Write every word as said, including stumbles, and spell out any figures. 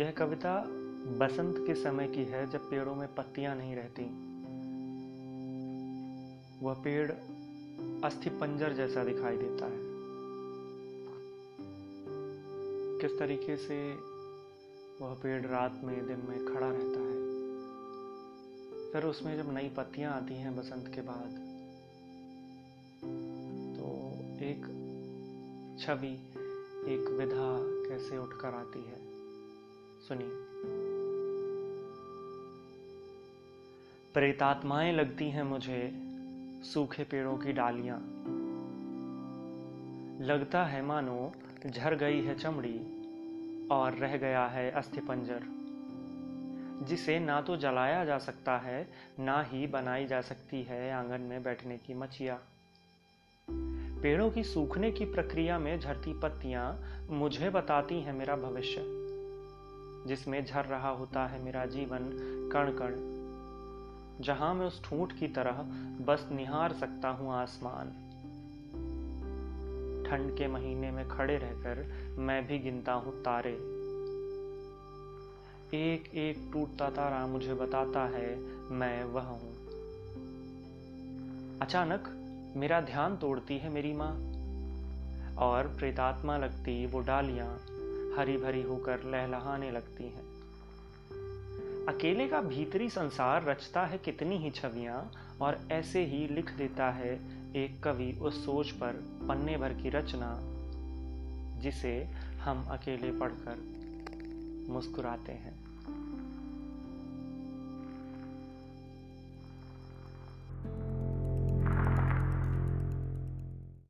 यह कविता बसंत के समय की है, जब पेड़ों में पत्तियां नहीं रहती। वह पेड़ अस्थिपंजर जैसा दिखाई देता है। किस तरीके से वह पेड़ रात में दिन में खड़ा रहता है। फिर उसमें जब नई पत्तियां आती हैं बसंत के बाद, तो एक छवि, एक विधा कैसे उठकर आती है, सुनिए। प्रेतात्माएं लगती हैं मुझे सूखे पेड़ों की डालियां, लगता है मानो झर गई है चमड़ी और रह गया है अस्थिपंजर, जिसे ना तो जलाया जा सकता है ना ही बनाई जा सकती है आंगन में बैठने की मचिया। पेड़ों की सूखने की प्रक्रिया में झरती पत्तियां मुझे बताती हैं मेरा भविष्य, जिसमें झर रहा होता है मेरा जीवन कण कण, जहां मैं उस ठूंठ की तरह बस निहार सकता हूं आसमान। ठंड के महीने में खड़े रहकर मैं भी गिनता हूं तारे। एक एक टूटता तारा मुझे बताता है मैं वह हूं। अचानक मेरा ध्यान तोड़ती है मेरी माँ, और प्रेतात्मा लगती वो डालियां हरी भरी होकर लहलहाने लगती हैं। अकेले का भीतरी संसार रचता है कितनी ही छवियां, और ऐसे ही लिख देता है एक कवि उस सोच पर पन्ने भर की रचना, जिसे हम अकेले पढ़कर मुस्कुराते हैं।